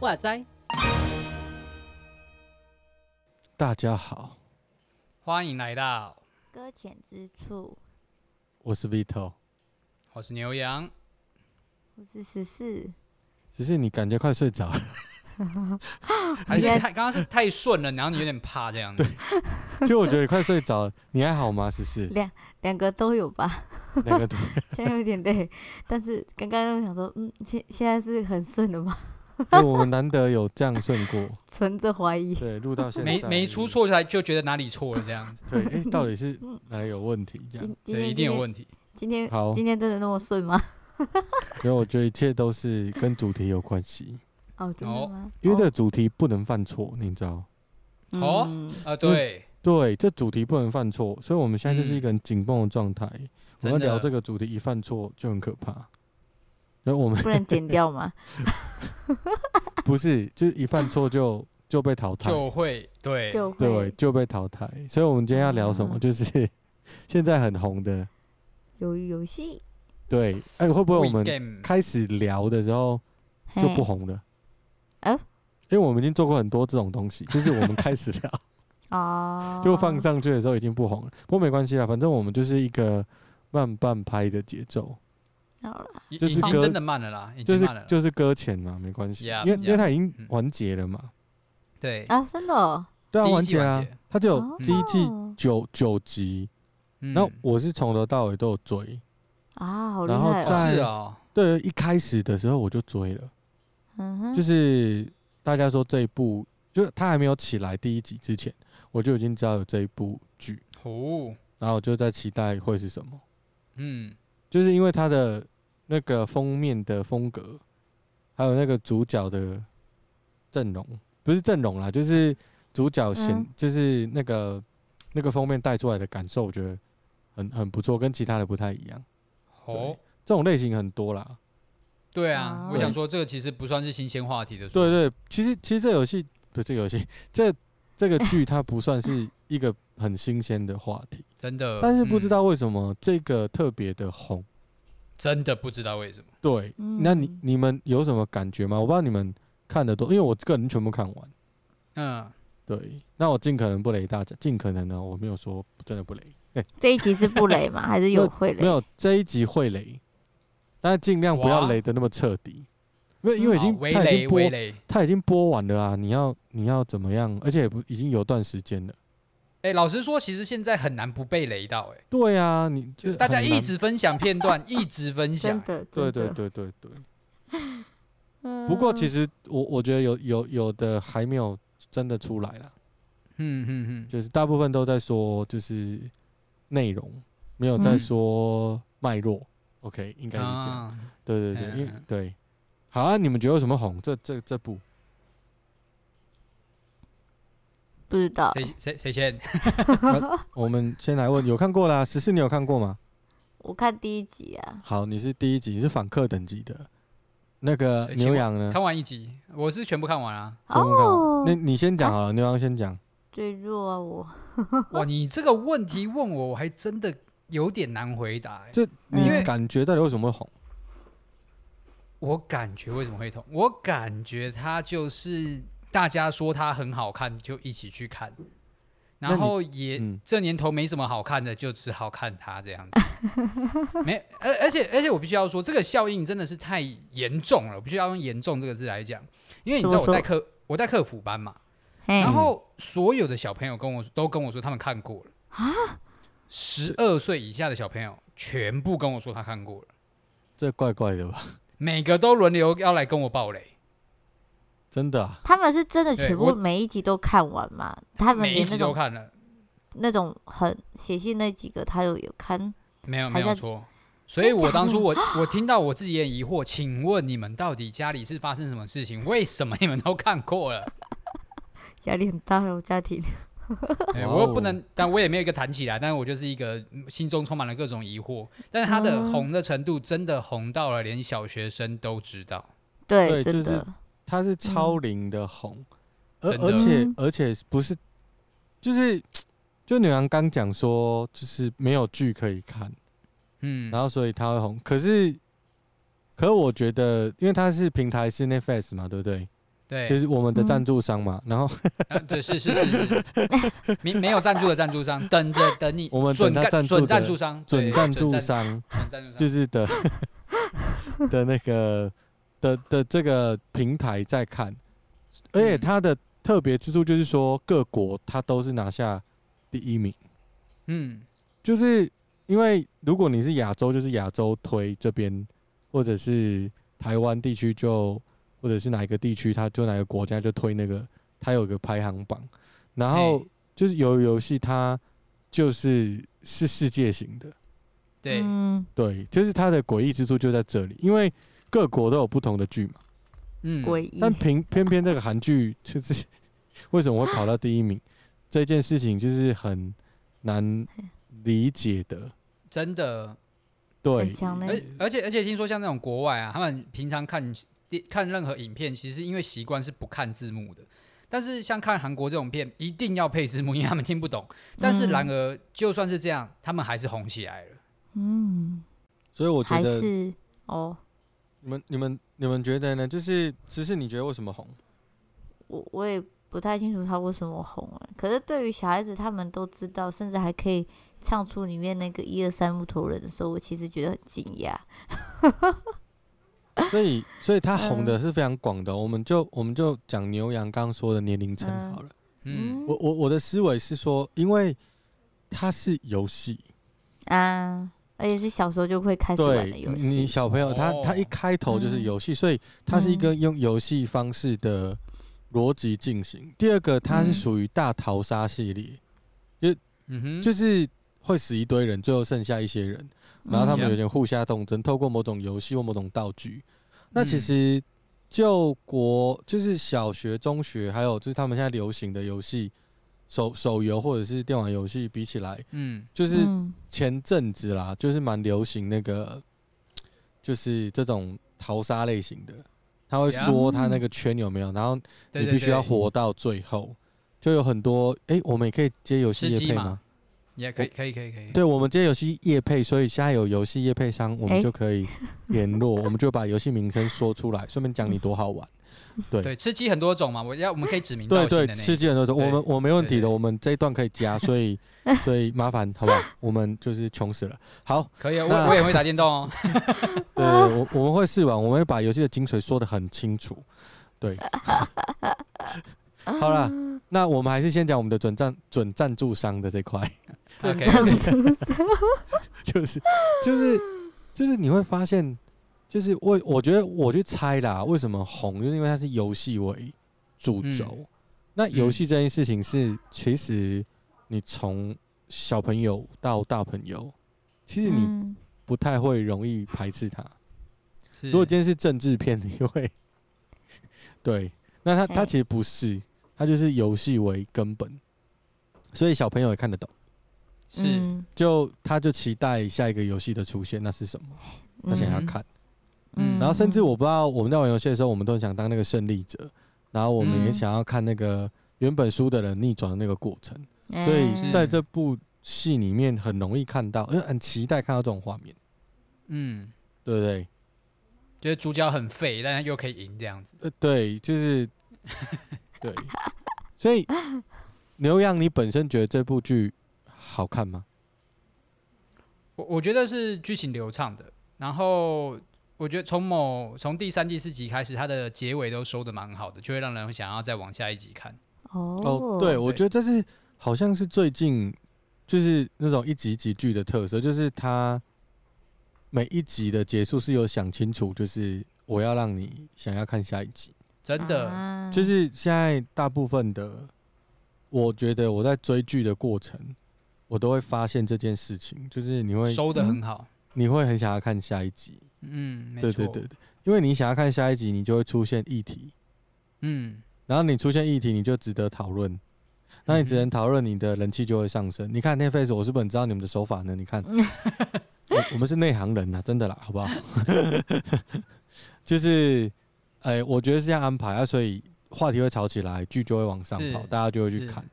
哇塞！大家好，欢迎来到搁浅之处。我是 Vito， 我是牛羊，我是14。14，你感觉快睡着了？还是刚刚是太顺了，然后你有点怕这样子。就我觉得快睡着了，你还好吗？14，两个都有吧。两个都有。现在有点累，但是刚刚想说，现在是很顺的吗？对，我们难得有这样顺过，存着怀疑。对，录到现在没出错就觉得哪里错了这样子。对，到底是哪里有问题？这样对，一定有问题。今天真的那么顺吗？因为我觉得一切都是跟主题有关系。哦，真的吗？因为这主题不能犯错，你知道？哦，啊，对对，这主题不能犯错，所以我们现在就是一个很紧绷的状态。我们聊这个主题，一犯错就很可怕。我们不能剪掉吗？不是，就是一犯错就被淘汰，就会对就被淘汰。所以，我们今天要聊什么？就是现在很红的鱿鱼游戏。对，哎，会不会我们开始聊的时候就不红了？因为我们已经做过很多这种东西，就是我们开始聊哦，就放上去的时候已经不红了。不过没关系啦，反正我们就是一个慢慢拍的节奏。好了，已经真的慢了啦，就是搁浅嘛，没关系，因为它已经完结了嘛。对啊，真的哦，对啊，完结啊，它就有第一季9集，然后我是从头到尾都有追啊，好厉害哦，是啊，对，一开始的时候我就追了，就是大家说这一部，就它还没有起来第一集之前，我就已经知道有这一部剧哦，然后我就在期待会是什么，就是因为它的那个封面的风格，还有那个主角的阵容，不是阵容啦，就是主角就是那个封面带出来的感受，我觉得很不错，跟其他的不太一样。哦，这种类型很多啦。对啊，我想说这个其实不算是新鲜话题的。对，其实这游戏不是这个游戏，这个剧它不算是一个很新鲜的话题，真的。但是不知道为什么这个特别的红，真的不知道为什么。对，那你们有什么感觉吗？我不知道你们看的都，因为我个人全部看完。对，那我尽可能不雷大家，尽可能呢，我没有说真的不雷。这一集是不雷吗？还是有会雷？没有，这一集会雷，但是尽量不要雷的那么彻底。因为他已经播完了啊！你要怎么样？而且已经有段时间了。哎，老实说，其实现在很难不被雷到。哎，对啊，你就大家一直分享片段，一直分享。对。不过其实我觉得有的还没有真的出来啦。就是大部分都在说就是内容，没有在说脉络。OK， 应该是这样。对，因为对。好啊！你们觉得有什么红？这部不知道谁先、我们先来问，有看过啦？14，你有看过吗？我看第一集啊。好，你是第一集，你是访客等级的。那个牛羊呢？看完一集，我是全部看完啊。全部看完。那你先讲好了，牛羊先讲。最弱啊我。哇，你这个问题问我，我还真的有点难回答。这你感觉到底为什么会红？我感觉为什么会痛？我感觉它就是大家说它很好看，就一起去看，然后也、这年头没什么好看的，就只好看它这样子。没，而且我必须要说，这个效应真的是太严重了，我必须要用“严重”这个字来讲，因为你知道我带客服班嘛，然后所有的小朋友都跟我说他们看过了啊，12岁以下的小朋友全部跟我说他看过了，这怪怪的吧？每个都轮流要来跟我爆雷，真的、啊？他们是真的全部每一集都看完吗？他们连那种每一集都看了，那种很写信那几个他有看，没有错。所以我当初我听到我自己也疑惑，请问你们到底家里是发生什么事情？为什么你们都看过了？压力很大哦，家庭。我又不能，但我也没有一个弹起来，但我就是一个心中充满了各种疑惑。但是他的红的程度真的红到了连小学生都知道。对，真的。就是它是超龄的红，而且不是，就女郎刚讲说，就是没有剧可以看，嗯，然后所以它会红。可是我觉得，因为它是平台是 Netflix 嘛，对不对？对，就是我们的赞助商嘛，然后对，是没有赞助的赞助商，等你，我们等他赞助的准赞助商，就是的那个的这个平台在看，而且它的特别之处就是说各国它都是拿下第一名，嗯，就是因为如果你是亚洲，就是亚洲推这边，或者是台湾地区就。或者是哪一个地区，它就哪个国家就推那个，它有一个排行榜，然后就是游戏它就是世界型的，对、嗯、对，就是它的诡异之处就在这里，因为各国都有不同的剧嘛，嗯，诡异，但偏偏这个韩剧就是为什么会跑到第一名，这件事情就是很难理解的，真的，对，而且听说像那种国外啊，他们平常看任何影片，其实因为习惯是不看字幕的，但是像看韩国这种片一定要配字幕，因为他们听不懂，但是然而就算是这样，他们还是红起来了，嗯，所以我觉得还是哦，你们觉得呢？只是你觉得为什么红？我也不太清楚他为什么红了，可是对于小孩子他们都知道，甚至还可以唱出里面那个123木头人的时候，我其实觉得很惊讶。所以他红的是非常广的，我们就讲牛羊刚说的年龄层好了。嗯，我的思维是说，因为它是游戏啊，而且是小时候就会开始玩的游戏。你小朋友他一开头就是游戏，所以它是一个用游戏方式的逻辑进行。第二个，它是属于大逃杀系列，就是会死一堆人，最后剩下一些人。然后他们有点互相斗争，透过某种游戏或某种道具。那其实就是小学、中学，还有就是他们现在流行的游戏，手游或者是电玩游戏比起来，嗯，就是前阵子啦，就是蛮流行那个，就是这种淘沙类型的，他会说他那个圈有没有，然后你必须要活到最后，就有很多我们也可以接游戏业配吗？也可以。对，我们今天游戏业配，所以现在有游戏业配商，我们就可以联络，我们就把游戏名称说出来，顺便讲你多好玩。对，吃鸡很多种嘛，我们可以指名道姓的那。对，吃鸡很多种，我没问题的，我们这一段可以加，所以麻烦好不好？我们就是穷死了。好，可以啊，我也会打电动哦。对，我们会试玩，我们会把游戏的精髓说得很清楚。对。好啦，那我们还是先讲我们的准赞助商的这块。OK， 就是你会发现，就是我觉得我去猜啦，为什么红，就是因为它是游戏为主轴。那游戏这件事情是，其实你从小朋友到大朋友，其实你不太会容易排斥它。如果今天是政治片，你会对。那它其实不是，它就是游戏为根本，所以小朋友也看得懂。是，他就期待下一个游戏的出现，那是什么？他想要看。然后甚至我不知道，我们在玩游戏的时候，我们都很想当那个胜利者，然后我们也想要看那个原本输的人逆转的那个过程。所以在这部戏里面很容易看到，很期待看到这种画面。嗯，对不对？就是主角很废，但是又可以赢这样子。对，就是对。所以牛羊，你本身觉得这部剧好看吗？我觉得是剧情流畅的，然后我觉得从第三、第四集开始，它的结尾都收得蛮好的，就会让人想要再往下一集看。哦，对，我觉得这是好像是最近就是那种一集一集剧的特色，就是它。每一集的结束是有想清楚，就是我要让你想要看下一集，真的，就是现在大部分的，我觉得我在追剧的过程，我都会发现这件事情，就是你会收得很好，你会很想要看下一集，嗯，对对对对，因为你想要看下一集，你就会出现议题，嗯，然后你出现议题，你就值得讨论。那你只能讨论，你的人气就会上升。你看 Netflix， 我是不是很知道你们的手法呢？你看，我们是内行人啊，真的啦，好不好？就是我觉得是这样安排啊，所以话题会吵起来，剧就会往上跑，大家就会去看。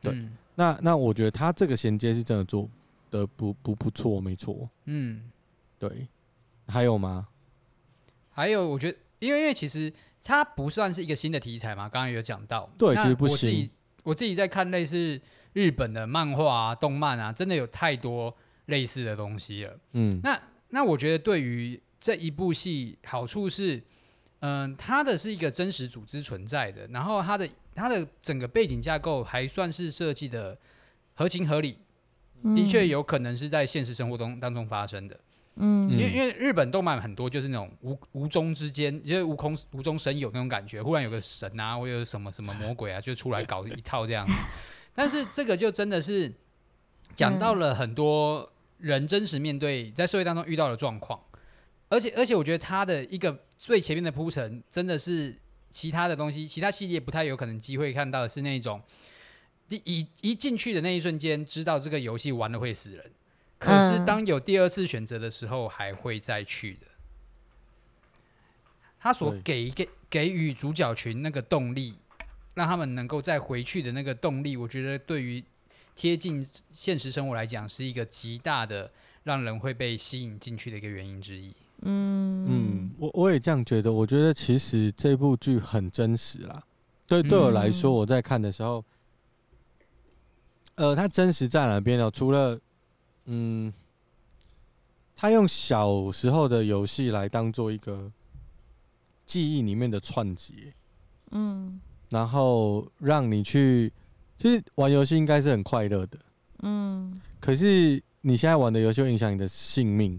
对，嗯、那我觉得他这个衔接是真的做的不错，没错。嗯，对。还有吗？还有，我觉得因为其实它不算是一个新的题材嘛，刚刚有讲到。对，其实不新。我自己在看类似日本的漫画啊、动漫啊，真的有太多类似的东西了。嗯，那我觉得对于这一部戏好处是，它的是一个真实组织存在的，然后它的整个背景架构还算是设计的合情合理，的确有可能是在现实生活当中发生的。嗯，因为日本动漫很多就是那种无中之间，就是无中生有那种感觉，忽然有个神啊，或者什么什么魔鬼啊，就出来搞一套这样子。但是这个就真的是讲到了很多人真实面对在社会当中遇到的状况，而且我觉得他的一个最前面的铺陈，真的是其他的东西，其他系列不太有可能机会看到的是那种，一进去的那一瞬间知道这个游戏玩了会死人。可是当有第二次选择的时候还会再去的，他所给予主角群那个动力，让他们能够再回去的那个动力，我觉得对于贴近现实生活来讲是一个极大的让人会被吸引进去的一个原因之一。嗯，我也这样觉得，我觉得其实这部剧很真实啦，对我来说，我在看的时候，它真实在哪边呢？除了他用小时候的游戏来当做一个记忆里面的串结，然后让你去，其实玩游戏应该是很快乐的，可是你现在玩的游戏会影响你的性命，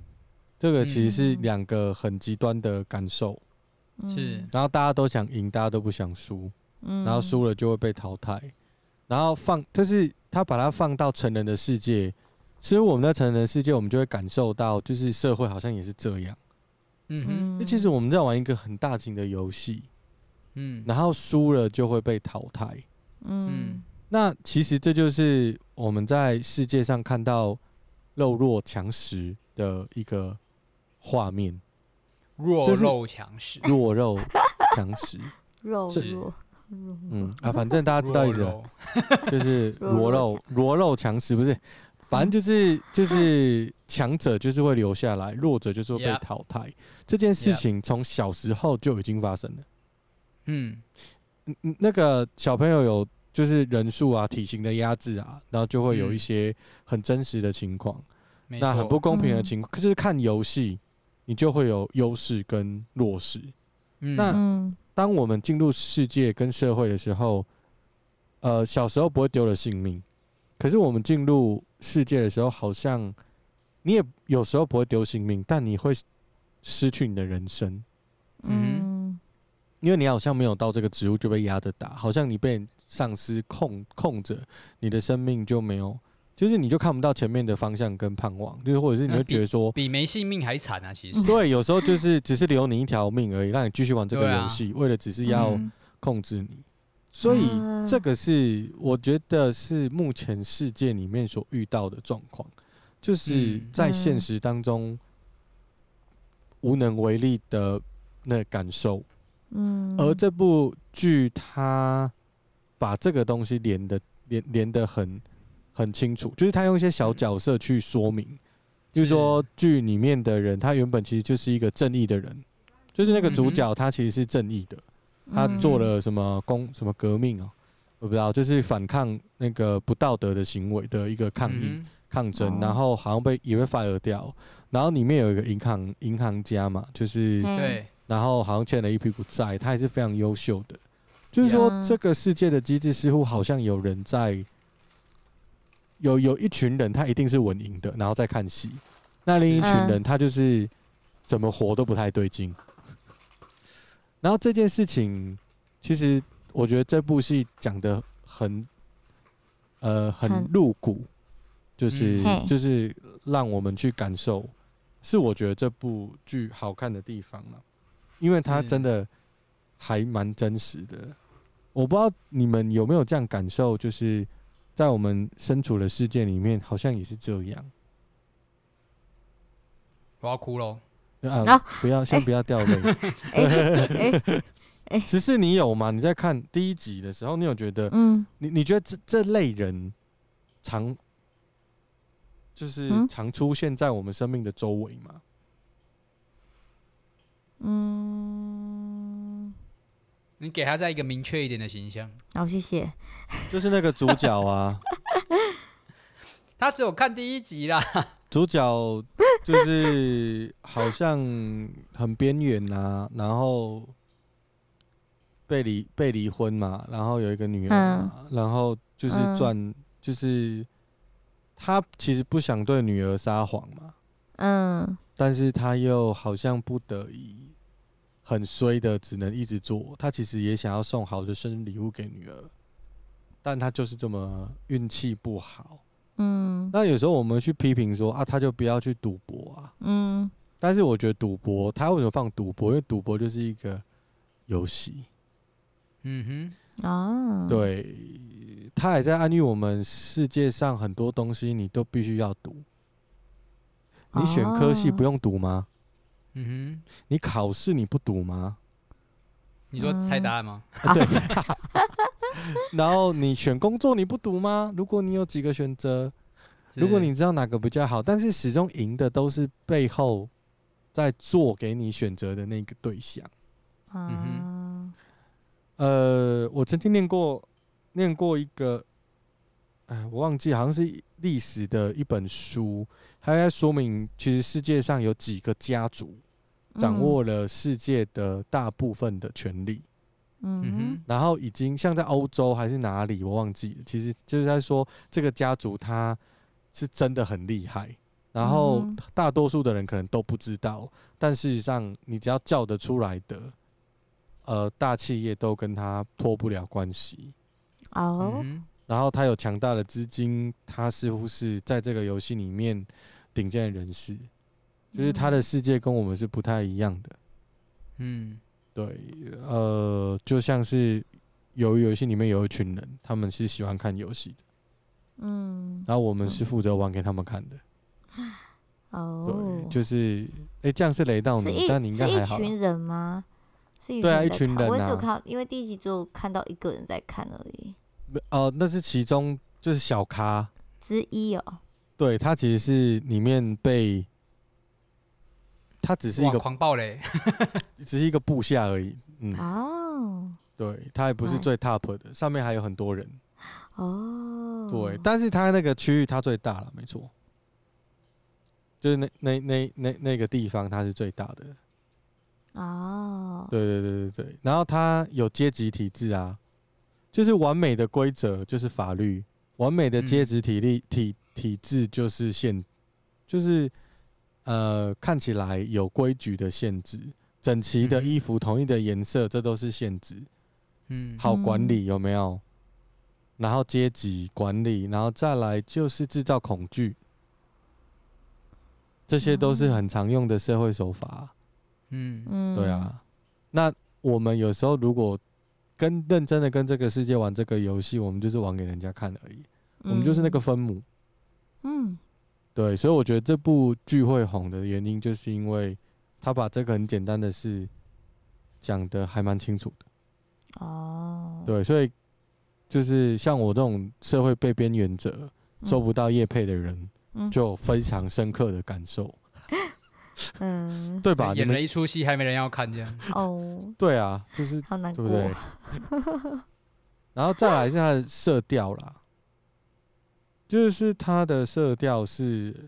这个其实是两个很极端的感受，然后大家都想赢，大家都不想输，然后输了就会被淘汰，然后就是他把它放到成人的世界。其实我们在成人的世界，我们就会感受到，就是社会好像也是这样。其实我们在玩一个很大型的游戏，然后输了就会被淘汰。那其实这就是我们在世界上看到弱肉强食的一个画面。弱肉强食。反正大家知道意思了，就是弱肉强食，不是。反正就是强者就是会留下来，弱者就是会被淘汰。这件事情从小时候就已经发生了。那个小朋友有就是人数啊、体型的压制啊，然后就会有一些很真实的情况，那很不公平的情况。就是看游戏，你就会有优势跟弱势。那当我们进入世界跟社会的时候，小时候不会丢了性命。可是我们进入世界的时候，好像你也有时候不会丢性命，但你会失去你的人生。因为你好像没有到这个职务就被压着打，好像你被上司控着，你的生命就没有，就是你就看不到前面的方向跟盼望，就是或者是你会觉得说比没性命还惨啊，其实。对，有时候就是只是留你一条命而已，让你继续玩这个游戏，为了只是要控制你。所以这个是我觉得是目前世界里面所遇到的状况，就是在现实当中无能为力的那感受。而这部剧它把这个东西连得很清楚，就是它用一些小角色去说明，就是说剧里面的人，他原本其实就是一个正义的人，就是那个主角他其实是正义的。他做了什么革命啊？我不知道，就是反抗那个不道德的行为的一个抗议抗争，然后好像也被 fire 掉。然后里面有一个银行家嘛，就是对，然后好像欠了一屁股债，他也是非常优秀的。就是说，这个世界的机制似乎好像有人在，有一群人他一定是稳赢的，然后再看戏；那另一群人他就是怎么活都不太对劲。然后这件事情，其实我觉得这部戏讲的很露骨，就是让我们去感受，是我觉得这部剧好看的地方了，因为它真的还蛮真实的。我不知道你们有没有这样感受，就是在我们身处的世界里面，好像也是这样。我要哭了。啊，不要，先不要掉泪。其实你有吗？你在看第一集的时候，你有觉得，你觉得这类人常就是常出现在我们生命的周围吗？嗯，你给他在一个明确一点的形象。好，谢谢。就是那个主角啊，他只有看第一集啦。主角就是好像很边缘啊，然后被离婚嘛，然后有一个女儿嘛，然后就是就是他其实不想对女儿撒谎嘛，但是他又好像不得已，很衰的只能一直做。他其实也想要送好的生日礼物给女儿，但他就是这么运气不好。那有时候我们去批评说啊，他就不要去赌博啊。但是我觉得赌博，他为什么放赌博？因为赌博就是一个游戏。对，他也在暗喻我们世界上很多东西，你都必须要赌。你选科系不用赌吗？你考试你不赌吗？你说猜答案吗？对。然后你选工作你不赌吗？如果你有几个选择，如果你知道哪个比较好，但是始终赢的都是背后在做给你选择的那个对象。我曾经念过一个，我忘记好像是历史的一本书，它在说明其实世界上有几个家族掌握了世界的大部分的权利。然后已经像在欧洲还是哪里，我忘记了。其实就是在说这个家族他是真的很厉害，然后大多数的人可能都不知道，但事实上你只要叫得出来的，大企业都跟他脱不了关系。然后他有强大的资金，他似乎是在这个游戏里面顶尖的人士，就是他的世界跟我们是不太一样的。对，就像是有游戏里面有一群人，他们是喜欢看游戏的，然后我们是负责玩给他们看的。对，就是，这样是雷到你，但你应该还好。是一群人吗？是一群人在看，对啊，一群人啊。我只有看，因为第一集只有看到一个人在看而已。那是其中就是小咖之一哦。对，他其实是里面被。他只是一个狂暴嘞，只是一个部下而已。对，他也不是最 top 的，上面还有很多人。对，但是他那个区域他最大了，没错，就是那个地方他是最大的。对，然后他有阶级体制啊，就是完美的规则就是法律，完美的阶级体制就是就是。看起来有规矩的限制，整齐的衣服，统一的颜色，这都是限制。好管理有没有？然后阶级管理，然后再来就是制造恐惧，这些都是很常用的社会手法。对啊。那我们有时候如果认真的跟这个世界玩这个游戏，我们就是玩给人家看而已，我们就是那个分母。对，所以我觉得这部剧会红的原因，就是因为他把这个很简单的事讲得还蛮清楚的。对，所以就是像我这种社会被边缘者，收不到业配的人，就非常深刻的感受。对吧？演了一出戏，还没人要看这样。对啊，就是好难过，对不对？然后再来是他的色调啦。就是他的色调是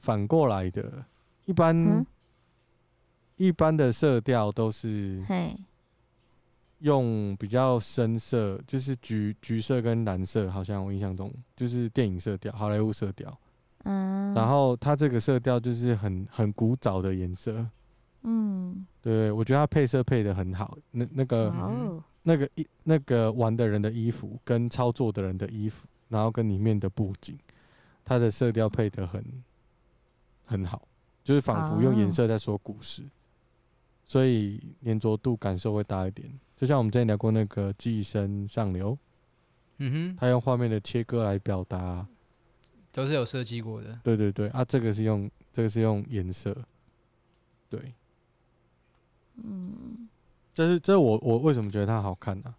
反过来的，一般的色调都是用比较深色，就是橘色跟蓝色，好像我印象中就是电影色调、好莱坞色调。然后他这个色调就是很古早的颜色。对，我觉得他配色配得很好，那个玩的人的衣服跟操作的人的衣服。然后跟里面的布景，它的色调配得很好，就是仿佛用颜色在说故事，所以粘着度感受会大一点。就像我们之前聊过那个《寄生上流》，它用画面的切割来表达，都是有设计过的。对，啊，这个是用颜色，对，嗯，这是我为什么觉得它好看呢、啊？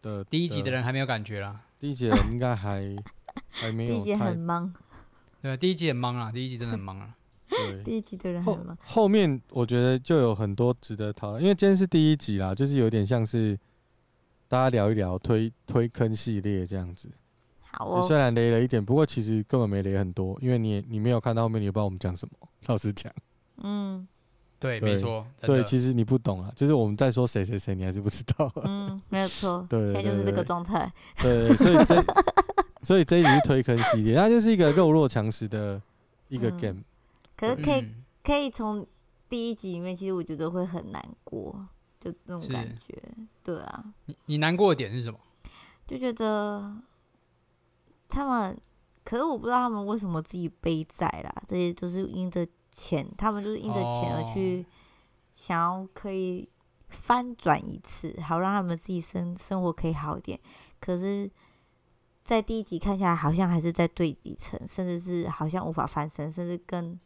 的第一集的人还没有感觉啦，第一集的人应该还还没有太，第一集很忙，对，第一集很忙啦，第一集真的很忙啦。对，第一集的人很忙。后面我觉得就有很多值得讨论，因为今天是第一集啦，就是有点像是大家聊一聊推坑系列这样子。好哦。虽然雷了一点，不过其实根本没雷很多，因为你没有看到后面，你也不知道我们讲什么。老实讲，嗯，对，没错，对，其实你不懂啊，就是我们在说谁谁谁，你还是不知道、啊。嗯，没有错，对，现在就是这个状态。对，所以这一集是推坑系列，它就是一个肉弱强食的一个 game。嗯，可是可以从第一集里面，其实我觉得会很难过，就那种感觉，对啊。你难过的点是什么？就觉得他们，可是我不知道他们为什么自己背债啦，这些都是因着钱，他们就是因着钱而去想要可以翻转一次，好让他们自己生活可以好一点。可是，在第一集看下来，好像还是在最底层，甚至是好像无法翻身，甚至更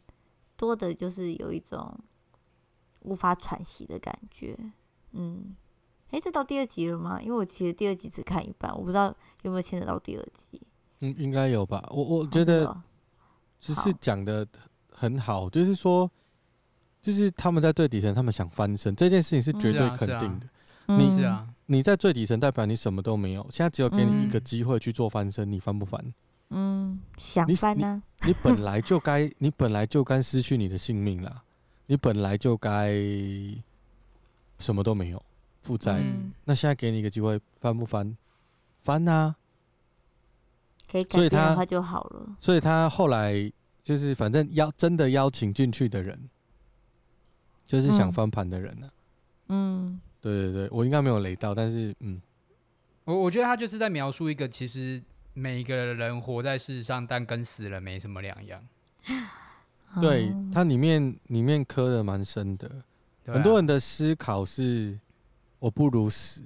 多的就是有一种无法喘息的感觉。嗯，这到第二集了吗？因为我其实第二集只看一半，我不知道有没有牵扯到第二集。嗯，应该有吧。我觉得只是讲的很好，就是说，就是他们在最底层，他们想翻身这件事情是绝对肯定的。嗯，是啊，是啊。你在最底层代表你什么都没有，现在只有给你一个机会去做翻身，你翻不翻？嗯，想翻啊！你本来就该，你本来就该失去你的性命啦，你本来就该什么都没有，负债。嗯，那现在给你一个机会，翻不翻？翻啊！可以改变的话就好了。所以他后来就是，反正真的邀请进去的人，就是想翻盘的人啊。嗯。对对对，我应该没有雷到，但是嗯，我觉得他就是在描述一个，其实每一个人活在世上，但跟死了没什么两样。对，他里面刻的蛮深的，啊，很多人的思考是我不如死，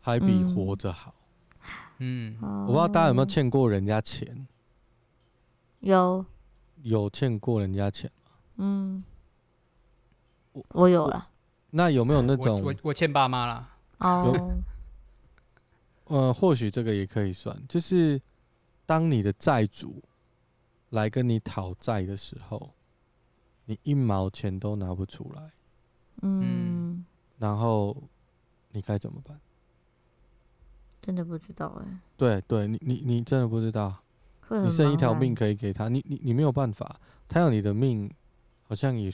还比活着好。嗯，我不知道大家有没有欠过人家钱？有欠过人家钱吗？嗯，我有了。那有没有那种我欠爸妈啦？哦，或许这个也可以算，就是当你的债主来跟你讨债的时候，你一毛钱都拿不出来，嗯，然后你该怎么办？真的不知道哎。对对，你真的不知道，你剩一条命可以给他，你没有办法，他要你的命，好像也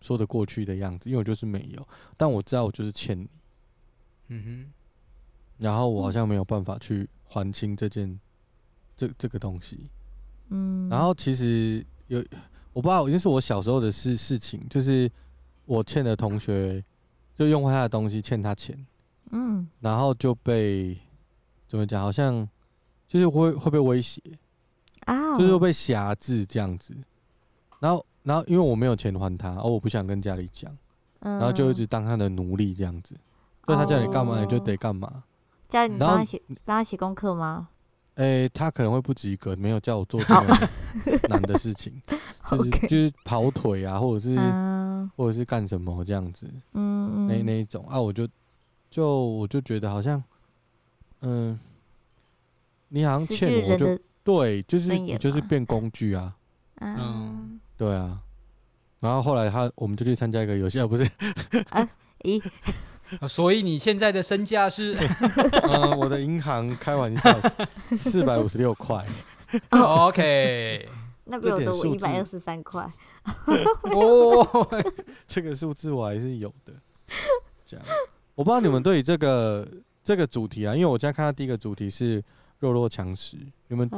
说得过去的样子，因为我就是没有，但我知道我就是欠你，嗯哼，然后我好像没有办法去还清这个东西，嗯，然后其实我不知道，就是我小时候的事情，就是我欠的同学就用他的东西欠他钱，嗯，然后就被怎么讲，好像就是会被威胁啊，就是会被挟制这样子，然后因为我没有钱还他，我不想跟家里讲，然后就一直当他的奴隶这样子，所以他叫你干嘛你就得干嘛。叫你帮他写功课吗？他可能会不及格，没有叫我做这么难的事情，就是跑腿啊，或者是干什么这样子，嗯，那一种啊，我就觉得好像，嗯，你好像欠我就对，就是你就是变工具啊，嗯。对啊，然后后来我们就去参加一个游戏，不是？啊，咦？所以你现在的身价是？我的银行开玩笑，456块。Oh, OK， 那边有我123块。哦，这个数字我还是有的。这样，我不知道你们对于这个主题啊，因为我现在看到第一个主题是弱肉强食，你们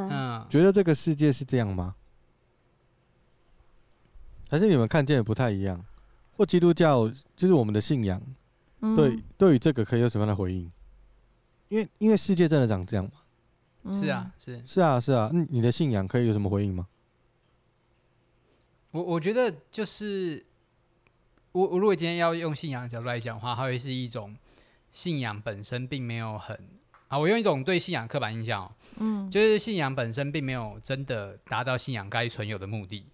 觉得这个世界是这样吗？还是你们看见的不太一样，或基督教就是我们的信仰，对于这个可以有什么样的回应？因为世界真的长这样嘛？是啊，是啊。你的信仰可以有什么回应吗？我觉得就是我如果今天要用信仰的角度来讲的话，它会是一种信仰本身并没有很啊，我用一种对信仰刻板印象，就是信仰本身并没有真的达到信仰该存有的目的。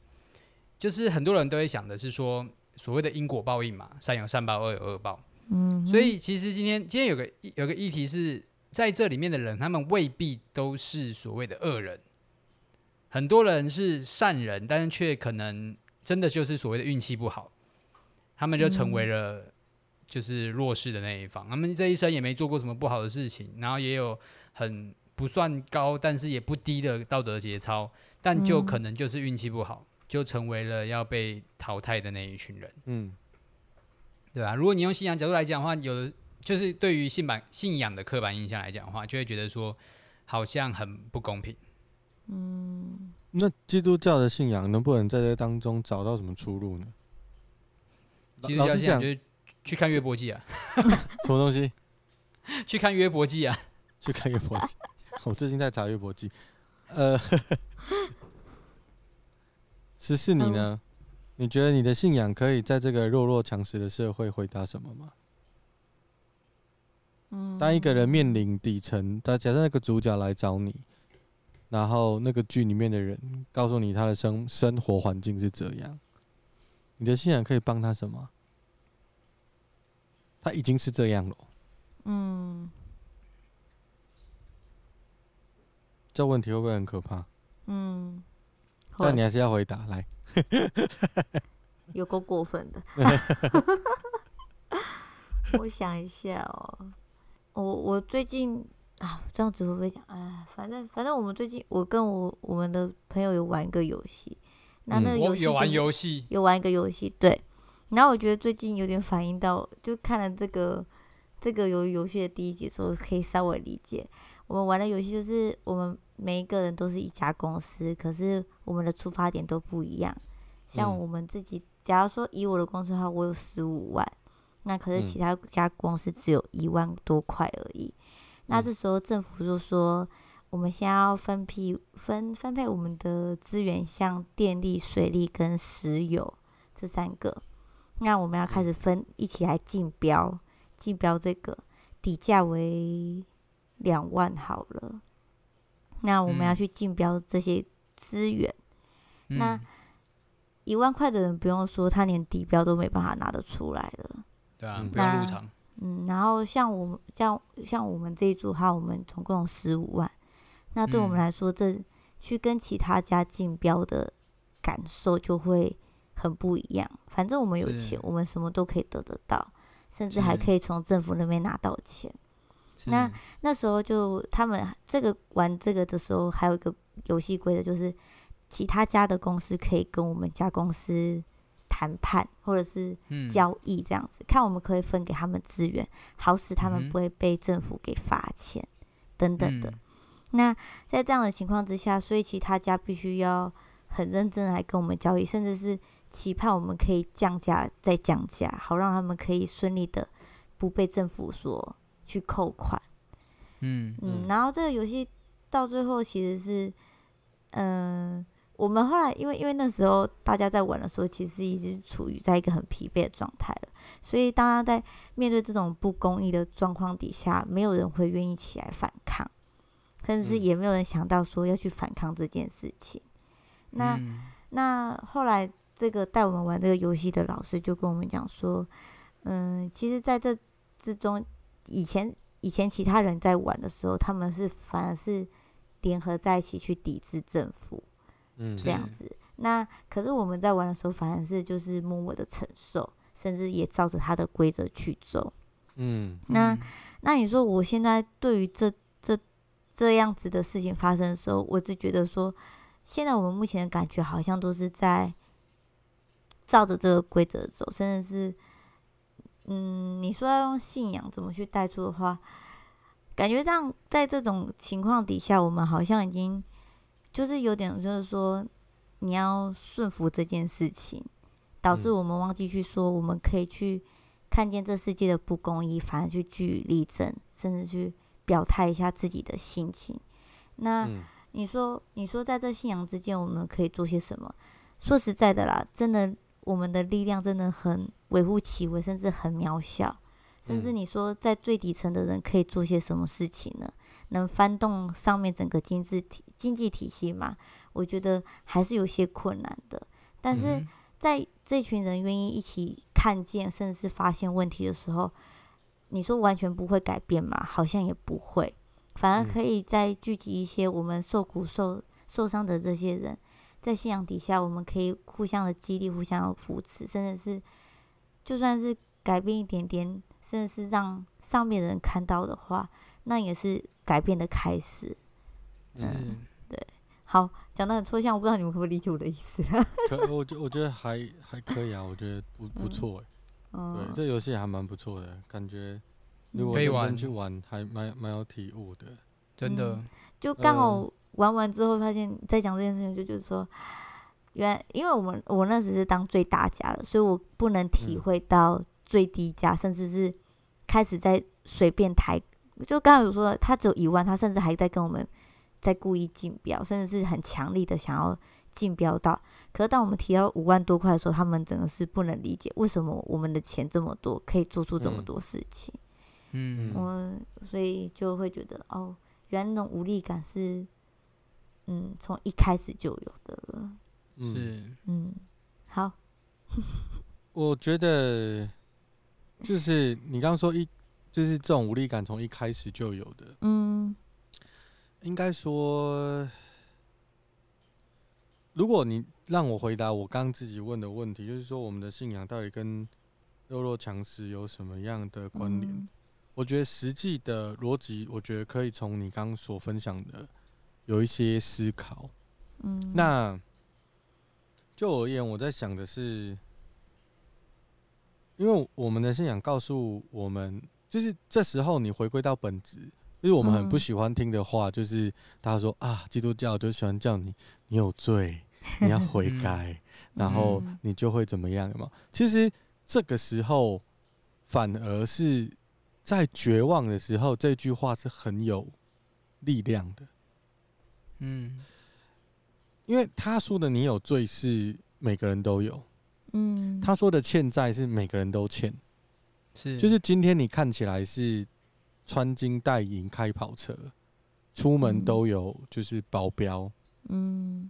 就是很多人都会想的是说，所谓的因果报应嘛，善有善报，恶有恶报。嗯，所以其实今天有个议题是在这里面的人，他们未必都是所谓的恶人，很多人是善人，但是却可能真的就是所谓的运气不好，他们就成为了就是弱势的那一方，他们这一生也没做过什么不好的事情，然后也有很不算高但是也不低的道德节操，但就可能就是运气不好，就成为了要被淘汰的那一群人。嗯，对吧？如果你用信仰角度来讲的话，有的就是对于信仰的刻板印象来讲的话，就会觉得说好像很不公平。嗯，那基督教的信仰能不能在这当中找到什么出路呢？基督教信仰就是去看约伯记啊。什么东西？去看约伯记啊。去看约伯记。我最近在查约伯记。十四你呢？你觉得你的信仰可以在这个弱肉强食的社会回答什么吗？当一个人面临底层，假设那个主角来找你，然后那个剧里面的人告诉你他的生活环境是这样，你的信仰可以帮他什么？他已经是这样了。嗯，这问题会不会很可怕？嗯，但你还是要回答来。有够过分的。我想一下哦，我最近啊，这样子会不会讲？哎，反正我们最近，我跟我们的朋友有玩一个游戏，那游戏、就是有玩游戏，有玩一个游戏，对。然后我觉得最近有点反映到，就看了这个游戏的第一集的时候，可以稍微理解。我们玩的游戏就是我们每一个人都是一家公司，可是我们的出发点都不一样。像我们自己，假如说以我的公司的话，我有15万，那可是其他家公司只有1万多块而已。那这时候政府就说，我们现在要分配我们的资源，像电力、水力跟石油这3个，那我们要开始一起来竞标这个底价为2万好了，那我们要去竞标这些资源。那1万块的人不用说，他连底标都没办法拿得出来了。对啊，不用入场。嗯，然后像我们这一组哈，我们总共有15万。那对我们来说，这去跟其他家竞标的感受就会很不一样。反正我们有钱，我们什么都可以得到，甚至还可以从政府那边拿到钱。那时候就他们玩这个的时候，还有一个游戏规则，就是其他家的公司可以跟我们家公司谈判或者是交易这样子，看我们可以分给他们资源，好使他们不会被政府给罚钱等等的。那在这样的情况之下，所以其他家必须要很认真来跟我们交易，甚至是期盼我们可以降价再降价，好让他们可以顺利的不被政府所去扣款。然后这个游戏到最后其实是，我们后来因为那时候大家在玩的时候，其实已经处于在一个很疲惫的状态了，所以当他在面对这种不公义的状况底下，没有人会愿意起来反抗，甚至也没有人想到说要去反抗这件事情。那后来这个带我们玩这个游戏的老师就跟我们讲说，其实在这之中，以前其他人在玩的时候，他们是反而是联合在一起去抵制政府，这样子。那可是我们在玩的时候，反而是就是默默的承受，甚至也照着他的规则去走。那你说我现在对于这样子的事情发生的时候，我只觉得说，现在我们目前的感觉好像都是在照着这个规则走，甚至是。你说要用信仰怎么去带出的话，感觉这样在这种情况底下，我们好像已经就是有点，就是说你要顺服这件事情，导致我们忘记去说，我们可以去看见这世界的不公义，反而去据理力争，甚至去表态一下自己的心情。那你说在这信仰之间，我们可以做些什么？说实在的啦，真的我们的力量真的很微乎其微，甚至很渺小，甚至你说在最底层的人可以做些什么事情呢？能翻动上面整个经济体系吗？我觉得还是有些困难的。但是在这群人愿意一起看见甚至发现问题的时候，你说完全不会改变嘛？好像也不会，反而可以再聚集一些我们受苦 受伤的这些人，在信仰底下我们可以互相的激励，互相的扶持，甚至是就算是改变一点点，甚至是让上面的人看到的话，那也是改变的开始。 对，好，讲得很抽象，我不知道你们可不可以理解我的意思。我觉得还可以啊，我觉得不错耶。对，这游戏还蛮不错的，感觉如果认真去玩还蛮有体悟的，真的。就刚好玩完之后发现，在讲这件事情，就是说，因为我那时是当最大家了，所以我不能体会到最低价，甚至是开始在随便抬。就刚才有说，他只有1万，他甚至还在跟我们在故意竞标，甚至是很强力的想要竞标到。可是当我们提到5万多块的时候，他们真的是不能理解为什么我们的钱这么多，可以做出这么多事情。所以就会觉得哦，原来那种无力感是从一开始就有的了。好。我觉得就是你刚刚说就是这种无力感从一开始就有的。应该说，如果你让我回答我刚自己问的问题，就是说我们的信仰到底跟弱肉强食有什么样的关联？我觉得实际的逻辑，我觉得可以从你刚所分享的有一些思考。那就我而言，我在想的是，因为我们的信仰告诉我们，就是这时候你回归到本质。就是我们很不喜欢听的话，就是大家说啊，基督教就喜欢叫你有罪，你要悔改，然后你就会怎么样嘛。其实这个时候，反而是在绝望的时候，这句话是很有力量的。因为他说的你有罪是每个人都有，他说的欠债是每个人都欠，是就是今天你看起来是穿金戴银开跑车，出门都有就是保镖，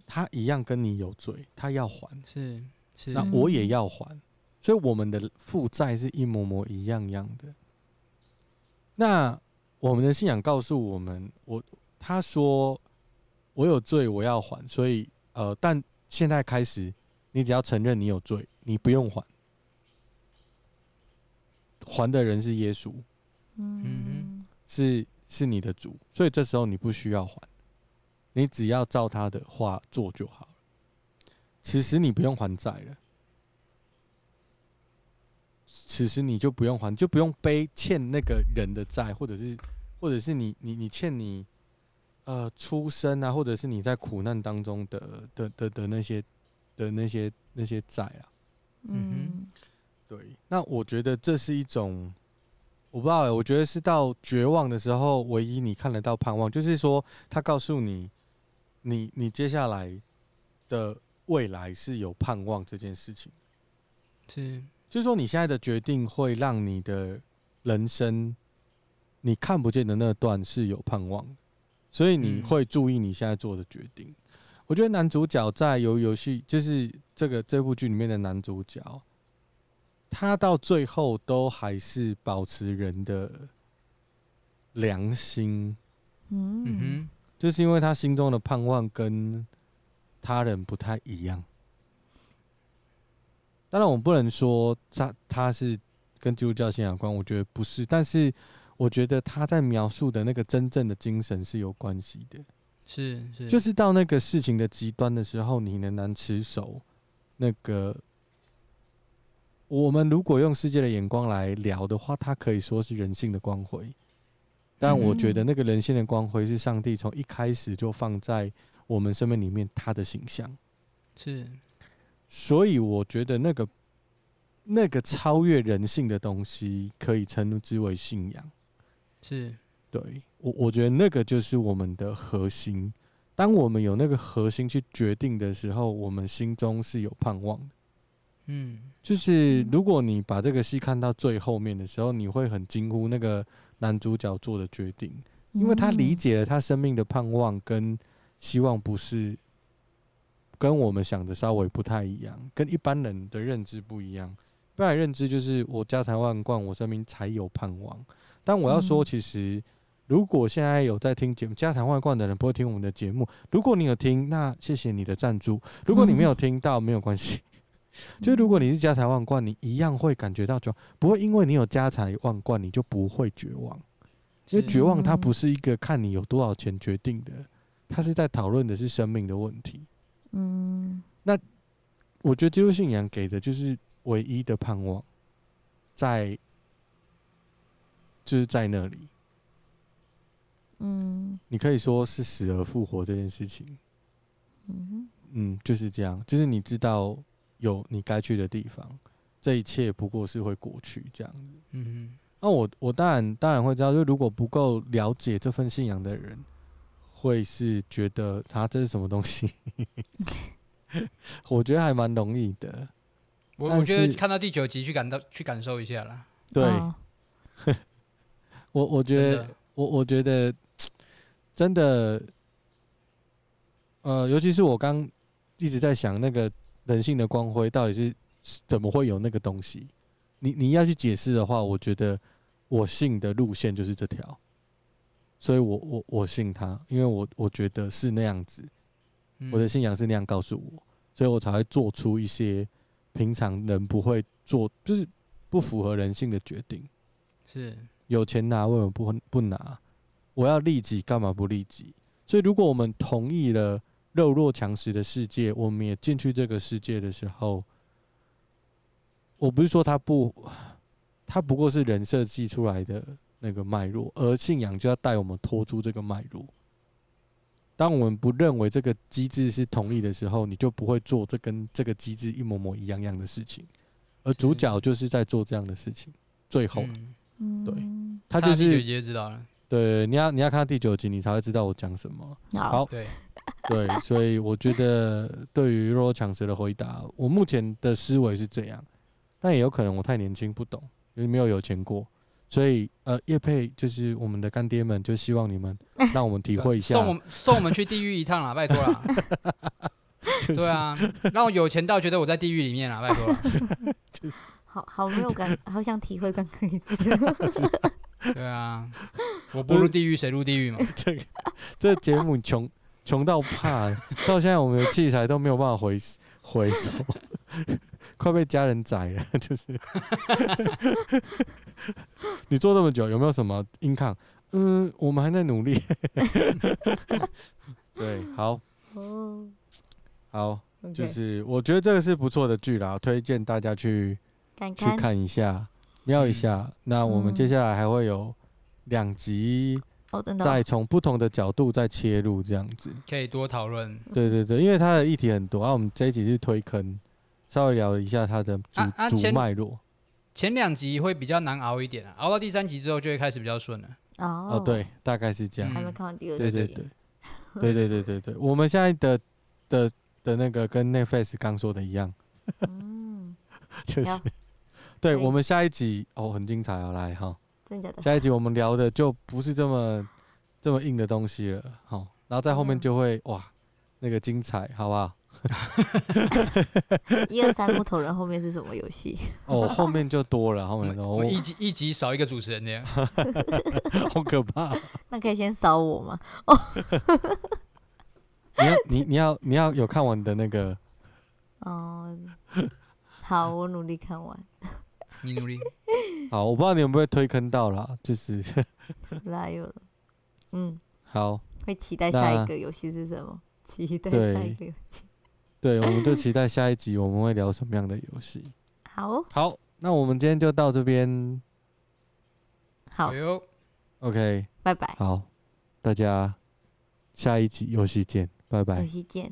他一样跟你有罪，他要还，是那我也要还，所以我们的负债是一模一样的。那我们的信仰告诉我们，他说我有罪，我要还，所以但现在开始，你只要承认你有罪，你不用还，还的人是耶稣。是你的主，所以这时候你不需要还，你只要照他的话做就好了。此时你不用还债了，此时你就不用还，就不用背欠那个人的债，或者是你欠你出生啊，或者是你在苦难当中的那些债啊。对，那我觉得这是一种。我不知道我觉得是到绝望的时候，唯一你看得到盼望，就是说他告诉你，你接下来的未来是有盼望这件事情，就是说你现在的决定会让你的人生，你看不见的那段是有盼望的，所以你会注意你现在做的决定。我觉得男主角在游戏，就是这部剧里面的男主角。他到最后都还是保持人的良心，就是因为他心中的盼望跟他人不太一样。当然，我们不能说他是跟基督教信仰有关，我觉得不是。但是，我觉得他在描述的那个真正的精神是有关系的，是，就是到那个事情的极端的时候，你仍然持守那个。我们如果用世界的眼光来聊的话，它可以说是人性的光辉，但我觉得那个人性的光辉是上帝从一开始就放在我们生命里面他的形象，所以我觉得那个超越人性的东西可以称之为信仰，对，我觉得那个就是我们的核心。当我们有那个核心去决定的时候，我们心中是有盼望的。就是如果你把这个戏看到最后面的时候，你会很惊呼那个男主角做的决定，因为他理解了他生命的盼望跟希望不是跟我们想的稍微不太一样，跟一般人的认知不一样。一般人认知就是我家财万贯，我生命才有盼望。但我要说，其实如果现在有在听节目，家财万贯的人不会听我们的节目。如果你有听，那谢谢你的赞助；如果你没有听到，没有关系。就如果你是家财万贯，你一样会感觉到绝望，不会因为你有家财万贯，你就不会绝望。因为绝望它不是一个看你有多少钱决定的，它是在讨论的是生命的问题。嗯，那我觉得基督信仰给的就是唯一的盼望，就是在那里。嗯，你可以说是死而复活这件事情。嗯嗯，就是这样，就是你知道有你该去的地方，这一切不过是会过去这样子。嗯，那我当然会知道，就如果不够了解这份信仰的人，会是觉得这是什么东西？我觉得还蛮容易的。我觉得看到第9集去感受一下啦。对，哦、我觉得我觉得真的，尤其是我刚一直在想那个人性的光辉到底是怎么会有那个东西？你要去解释的话，我觉得我信的路线就是这条。所以我信他，因为我觉得是那样子，我的信仰是那样告诉我，所以我才会做出一些平常人不会做，就是不符合人性的决定。是有钱拿为什么不拿？我要利己干嘛不利己？所以如果我们同意了肉弱强食的世界，我们也进去这个世界的时候，我不是说它不过是人设计出来的。那个脉络，而信仰就要带我们脱出这个脉络。当我们不认为这个机制是同意的时候，你就不会做跟这个机制一模模一样样的事情。而主角就是在做这样的事情。最后，对，他就是看到第9集就知道了。对，你要看到第9集，你才会知道我讲什么。好，对，所以我觉得对于弱肉强食的回答，我目前的思维是这样，但也有可能我太年轻不懂，因为没有钱过。所以，业配就是我们的干爹们，就希望你们让我们体会一下，送我们去地狱一趟啦，拜托啦。对啊，让我有钱到觉得我在地狱里面啦，拜托啦。就是好没有感，好想体会刚刚一次。对啊，我不入地狱谁入地狱嘛？这节目穷到怕，到现在我们的器材都没有办法回收。快被家人宰了，就是你做这么久有没有什么income？我们还在努力对，好、okay. 就是我觉得这个是不错的剧啦，推荐大家去看一下，瞄一下。那我们接下来还会有2集，再从不同的角度再切入，这样子可以多讨论。对，因为它的议题很多啊，我们这一集是推坑，稍微聊一下它的主脉络。前2集会比较难熬一点啊，熬到第3集之后就会开始比较顺了。哦，对，大概是这样。还没看完第2集。对，我们现在的那个跟 Netflix 刚说的一样。就是对，我们下一集很精彩哦，来哈。真的假的？下一集我们聊的就不是这么硬的东西了，好，然后在后面就会哇那个精彩，好不好？1、2、3木头人后面是什么游戏？后面就多了，后面我一集少一个主持人那样，好可怕。那可以先扫我吗？你要有看完的那个。好，我努力看完。你努力。好，我不知道你有没有推坑到啦，就是啦有了，好，会期待下一个游戏是什么？期待下一个游戏。对，我们就期待下一集我们会聊什么样的游戏。好，那我们今天就到这边。好 ，OK， 拜拜。好，大家下一集游戏见，拜拜。游戏见，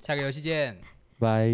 下个游戏见，拜。